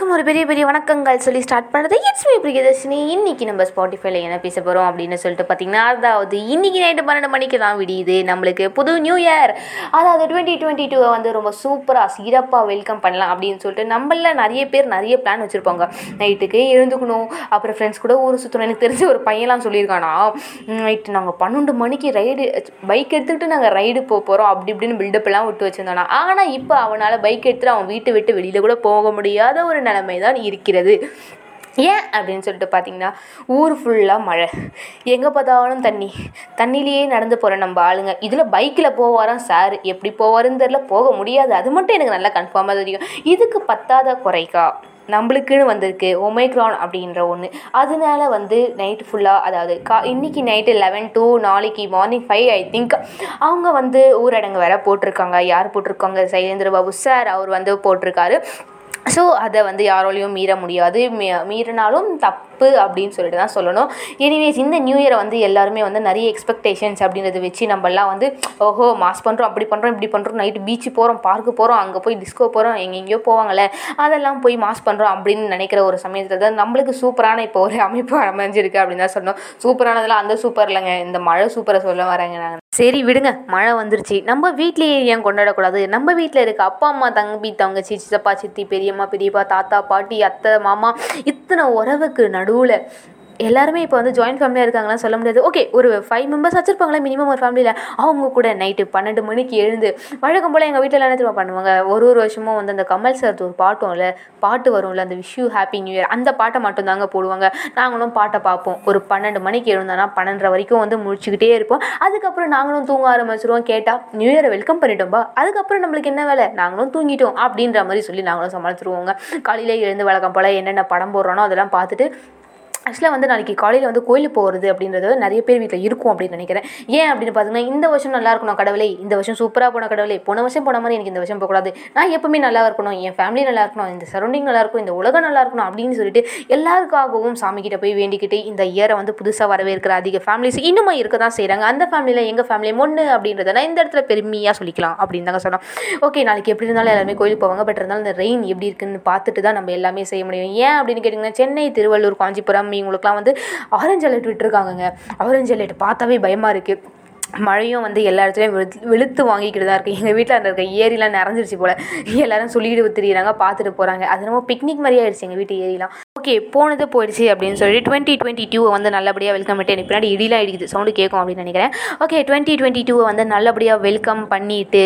எல்லாருக்கும் ஒரு பெரிய பெரிய வணக்கங்கள் சொல்லி ஸ்டார்ட் பண்ணுறது இட்ஸ் மீ பிரியதர்ஷினி. இன்றைக்கி நம்ம ஸ்பாட்டிஃபைல என்ன பேச போகிறோம் அப்படின்னு சொல்லிட்டு பார்த்தீங்கன்னா, அதாவது இன்றைக்கி நைட்டு 12 மணிக்கு தான் விடியுது நம்மளுக்கு புது நியூ இயர். அதாவது 2022 வந்து ரொம்ப சூப்பராக சிறப்பாக வெல்கம் பண்ணலாம் அப்படின்னு சொல்லிட்டு நம்மள நிறைய பேர் நிறைய பிளான் வச்சுருப்பாங்க. நைட்டுக்கு எழுந்துக்கணும், அப்புறம் ஃப்ரெண்ட்ஸ் கூட ஊர் சுற்றணும். எனக்கு தெரிஞ்ச ஒரு பையன்லாம் சொல்லியிருக்கானா, நைட்டு நாங்கள் 12 மணிக்கு ரைடு பைக் எடுத்துக்கிட்டு நாங்கள் ரைடு போக போகிறோம் அப்படி இப்படின்னு பில்டப் எல்லாம் விட்டு வச்சுருந்தானா. ஆனால் இப்போ அவனால் பைக் எடுத்துகிட்டு அவன் வீட்டை விட்டு வெளியில் கூட போக முடியாத ஒரு நிலைமை தான் இருக்கிறது. ஏன் அப்படின்னு சொல்லிட்டு பார்த்தீங்கன்னா, ஊர் ஃபுல்லாக மழை, எங்கே பார்த்தாலும் தண்ணி, தண்ணியிலேயே நடந்து போகிறோம் நம்ம ஆளுங்க. இதில் பைக்கில் போவாராம் சார், எப்படி போவாருன்னு தெரில, போக முடியாது, அது மட்டும் எனக்கு நல்லா கன்ஃபார்மாக தெரியும். இதுக்கு பத்தாத குறைக்கா நம்மளுக்குன்னு வந்திருக்கு ஒமைக்ரான் அப்படின்ற ஒன்று. அதனால வந்து நைட்டு ஃபுல்லாக, அதாவது இன்றைக்கி நைட்டு 11 டூ நாளைக்கு மார்னிங் 5 ஐ திங்க் அவங்க வந்து ஊரடங்கு வேறு போட்டிருக்காங்க. யார் போட்டிருக்காங்க? சைலேந்திர பாபு சார், அவர் வந்து போட்டிருக்காரு. ஸோ அதை வந்து யாராலையும் மீற முடியாது, மீறினாலும் தப்பு அப்படின்னு சொல்லிட்டு தான் சொல்லணும். எனிவேஸ், இந்த நியூ இயரை வந்து எல்லாருமே வந்து நிறைய எக்ஸ்பெக்டேஷன்ஸ் அப்படின்றத வச்சு நம்மளாம் வந்து ஓஹோ மாஸ் பண்ணுறோம், அப்படி பண்ணுறோம், இப்படி பண்ணுறோம், நைட்டு பீச்சு போகிறோம், பார்க்கு போகிறோம், அங்கே போய் டிஸ்கோ போகிறோம், எங்கெங்கேயோ போவாங்களே அதெல்லாம் போய் மாஸ் பண்ணுறோம் அப்படின்னு நினைக்கிற ஒரு சமயத்தில் தான் நம்மளுக்கு சூப்பரான இப்போ ஒரு அமைப்பு அமைஞ்சிருக்கு அப்படின்னு தான் சொல்லணும். சூப்பரானதெல்லாம் அந்த சூப்பர் இல்லைங்க, இந்த மழை சூப்பரை சொல்ல வரேங்க நாங்கள். சரி விடுங்க, மழை வந்துருச்சு, நம்ம வீட்லேயே ஏன் கொண்டாடக்கூடாது? நம்ம வீட்டில் இருக்க அப்பா அம்மா, தங்கி தங்கச்சி, சித்தப்பா, சித்தி, பெரியம்மா, பெரியப்பா, தாத்தா, பாட்டி, அத்தை, மாமா, இத்தனை உறவுக்கு நடுவில் எல்லாருமே இப்போ வந்து ஜாயின்ட் ஃபேமிலியாக இருக்காங்களான்னு சொல்ல முடியாது. ஓகே, ஒரு 5 மெம்பர்ஸ் வச்சுருப்பாங்களே மினிமம் ஒரு ஃபேமிலியில். அவங்க கூட நைட்டு 12 மணிக்கு எழுந்து வழக்கம் போல் எங்கள் வீட்டில் என்ன பண்ணுவாங்க, ஒரு வருஷமும் வந்து அந்த கமல் சார் ஒரு பாட்டு வரும்ல, அந்த wish you happy new year, அந்த பாட்டை மட்டும்தாங்க போடுவாங்க. நாங்களும் பாட்டை பார்ப்போம். ஒரு 12 மணிக்கு எழுந்தோன்னா 12:30 வரைக்கும் வந்து முடிச்சுக்கிட்டே இருப்போம். அதுக்கப்புறம் நாங்களும் தூங்க ஆரம்பிச்சிருவோம். கேட்டால் நியூ இயரை வெல்கம் பண்ணிட்டோம்பா, அதுக்கப்புறம் நம்மளுக்கு என்ன வேலை, நாங்களும் தூங்கிட்டோம் அப்படின்ற மாதிரி சொல்லி நாங்களும் சமாளிச்சிருவோங்க. காலையில் எழுந்து வழக்கம் போல் என்னென்ன படம் போடுறோனோ அதெல்லாம் பார்த்துட்டு, ஆக்சுவலாக வந்து நாளைக்கு காலையில் வந்து கோயிலுக்கு போகிறது அப்படின்றது நிறைய பேர் வீட்டில் இருக்கும் அப்படின்னு நினைக்கிறேன். ஏன் அப்படின்னு பார்த்தீங்கன்னா, இந்த வருஷம் நல்லா இருக்கணும் கடவுளே, இந்த வருஷம் சூப்பராக போன கடவுளே, போன வருஷம் போன மாதிரி எனக்கு இந்த வருஷம் போகக்கூடாது, நான் எப்போவுமே நல்லா இருக்கணும், என் ஃபேமிலி நல்லா இருக்கணும், இந்த சரௌண்டிங் நல்லா இருக்கணும், இந்த உலகம் நல்லா இருக்கணும் அப்படின்னு சொல்லிட்டு எல்லாருக்காகவும் சாமிக்கிட்ட போய் வேண்டிக்கிட்டு இந்த இயரை வந்து புதுசாக வரவேற்கிற அதிக ஃபேமிலிஸ் இன்னுமே இருக்க தான் செய்கிறாங்க. அந்த ஃபேமிலியில் எங்கள் ஃபேமிலி ஒன்று அப்படின்றத நான் இந்த இடத்துல பெருமையாக சொல்லிக்கலாம் அப்படின்னு தாங்க சொன்னோம். ஓகே, நாளைக்கு எப்படி இருந்தாலும் எல்லாருமே கோயிலுக்கு போவாங்க. பட் இருந்தாலும் இந்த ரெயின் எப்படி இருக்குன்னு பார்த்துட்டு தான் நம்ம எல்லாமே செய்ய முடியும். ஏன் அப்படின்னு கேட்டிங்கன்னா, சென்னை, திருவள்ளூர், காஞ்சிபுரம் இவங்களுக்குலாம் வந்து ஆரஞ்சு அலர்ட் விட்டுருக்காங்க. ஆரஞ்சு அலர்ட் பார்த்தாவே பயமாக இருக்குது. மழையும் வந்து எல்லா இடத்துலையும் வெளுத்து வாங்கிக்கிட்டு தான் இருக்குது. எங்கள் வீட்டில் அந்த இருக்க ஏரிலாம் நிறைஞ்சிருச்சு போல், எல்லோரும் சொல்லிட்டு தெரியுறாங்க, பார்த்துட்டு போகிறாங்க. அது ரொம்ப பிக்னிக் மாதிரியே ஆயிடுச்சு எங்கள் வீட்டு ஏரிலாம். ஓகே, போனது போயிடுச்சு அப்படின்னு சொல்லி 2022 வந்து நல்லபடியாக வெல்கம் பண்ணிட்டு, எனக்கு பின்னாடி இடிலாம் அடிக்குது சவுண்டு கேட்கும் அப்படின்னு நினைக்கிறேன். ஓகே, 2022 வந்து நல்லபடியாக வெல்கம் பண்ணிவிட்டு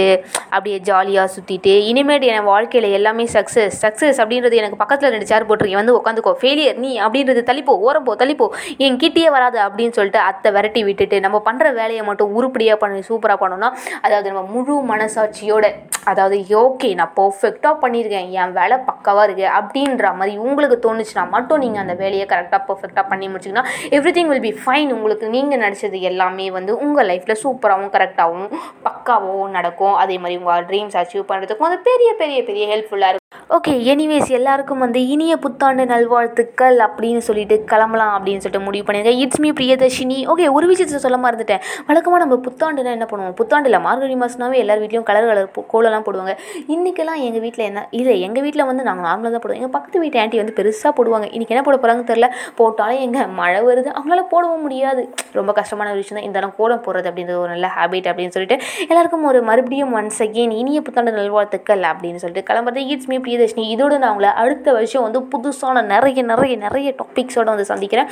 அப்படியே ஜாலியாக சுற்றிட்டு இனிமேட்டு என் வாழ்க்கையில் எல்லாமே சக்ஸஸ் சக்ஸஸ் அப்படின்றது எனக்கு பக்கத்தில் 2 சேர் போட்டிருக்கேன் வந்து உட்காந்துக்கோ, ஃபெயிலியர் நீ அப்படின்றது தள்ளிப்போ, ஓரப்போ, தள்ளிப்போ, என் கிட்டேயே வராது அப்படின்னு சொல்லிட்டு அத்தை விரட்டி விட்டுட்டு நம்ம பண்ணுற வேலையை மட்டும் உருப்படியாக பண்ணி சூப்பராக பண்ணோம்னா, அதாவது நம்ம முழு மனசாட்சியோட, அதாவது ஓகே நான் பர்ஃபெக்டாக பண்ணியிருக்கேன், என் வேலை பக்காவாக இருக்குது அப்படின்ற மாதிரி உங்களுக்கு தோணுச்சுன்னா மட்டும் நீங்கள் அந்த வேலையை கரெக்டாக பர்ஃபெக்டாக பண்ணி முடிச்சிங்கன்னா எவ்ரிதிங் வில் பி ஃபைன். உங்களுக்கு நீங்கள் நினச்சது எல்லாமே வந்து உங்கள் லைஃப்பில் சூப்பராகவும் கரெக்டாகவும் பக்காவாகவும் நடக்கும். அதே மாதிரி உங்கள் ட்ரீம்ஸ் அச்சீவ் பண்ணுறதுக்கும் அது பெரிய பெரிய பெரிய ஹெல்ப்ஃபுல்லாக இருக்கும். ஓகே, எனிவேஸ், எல்லாருக்கும் வந்து இனிய புத்தாண்டு நல்வாழ்த்துக்கள் அப்படின்னு சொல்லிட்டு கிளம்பலாம் அப்படின்னு சொல்லிட்டு முடிவு பண்ணியிருக்கேன். It's me Priyadarshini. ஓகே, ஒரு விஷயத்தை சொல்ல மறந்துட்டேன். வழக்கமாக நம்ம புத்தாண்டுனா என்ன பண்ணுவோம், புத்தாண்டில் மார்கழி மாதம்னாவே எல்லார் வீட்லையும் கலர் கோலெல்லாம் போடுவாங்க. இன்றைக்கெல்லாம் எங்கள் வீட்டில் என்ன இல்லை, எங்கள் வீட்டில் வந்து நாங்கள் நார்மலாக தான் போடுவோம். எங்கள் பக்கத்து வீட்டு ஆண்டி வந்து பெருசாக போடுவாங்க. இன்றைக்கி என்ன போட போகிறாங்கன்னு தெரில, போட்டாலும் எங்கள் மழை வருது, அவங்களால போடவும் முடியாது. ரொம்ப கஷ்டமான ஒரு விஷயம் தான் இருந்தாலும் கோலம் போடுறது அப்படின்றது ஒரு நல்ல ஹேபிட் அப்படின்னு சொல்லிட்டு எல்லாருக்கும் ஒரு மறுபடியும் ஒன்ஸ் அகெயின் இனிய புத்தாண்டு நல்வாழ்த்துக்கள் அப்படின்னு சொல்லிட்டு கிளம்புறது இட்ஸ் மீ பிரியதர்ஷினி. இதோடு நான் உங்களை அடுத்த வருஷம் வந்து புதுசான நிறைய டாபிக்ஸோடு வந்து சந்திக்கிறேன்.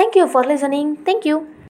Thank you for listening. தேங்க்யூ.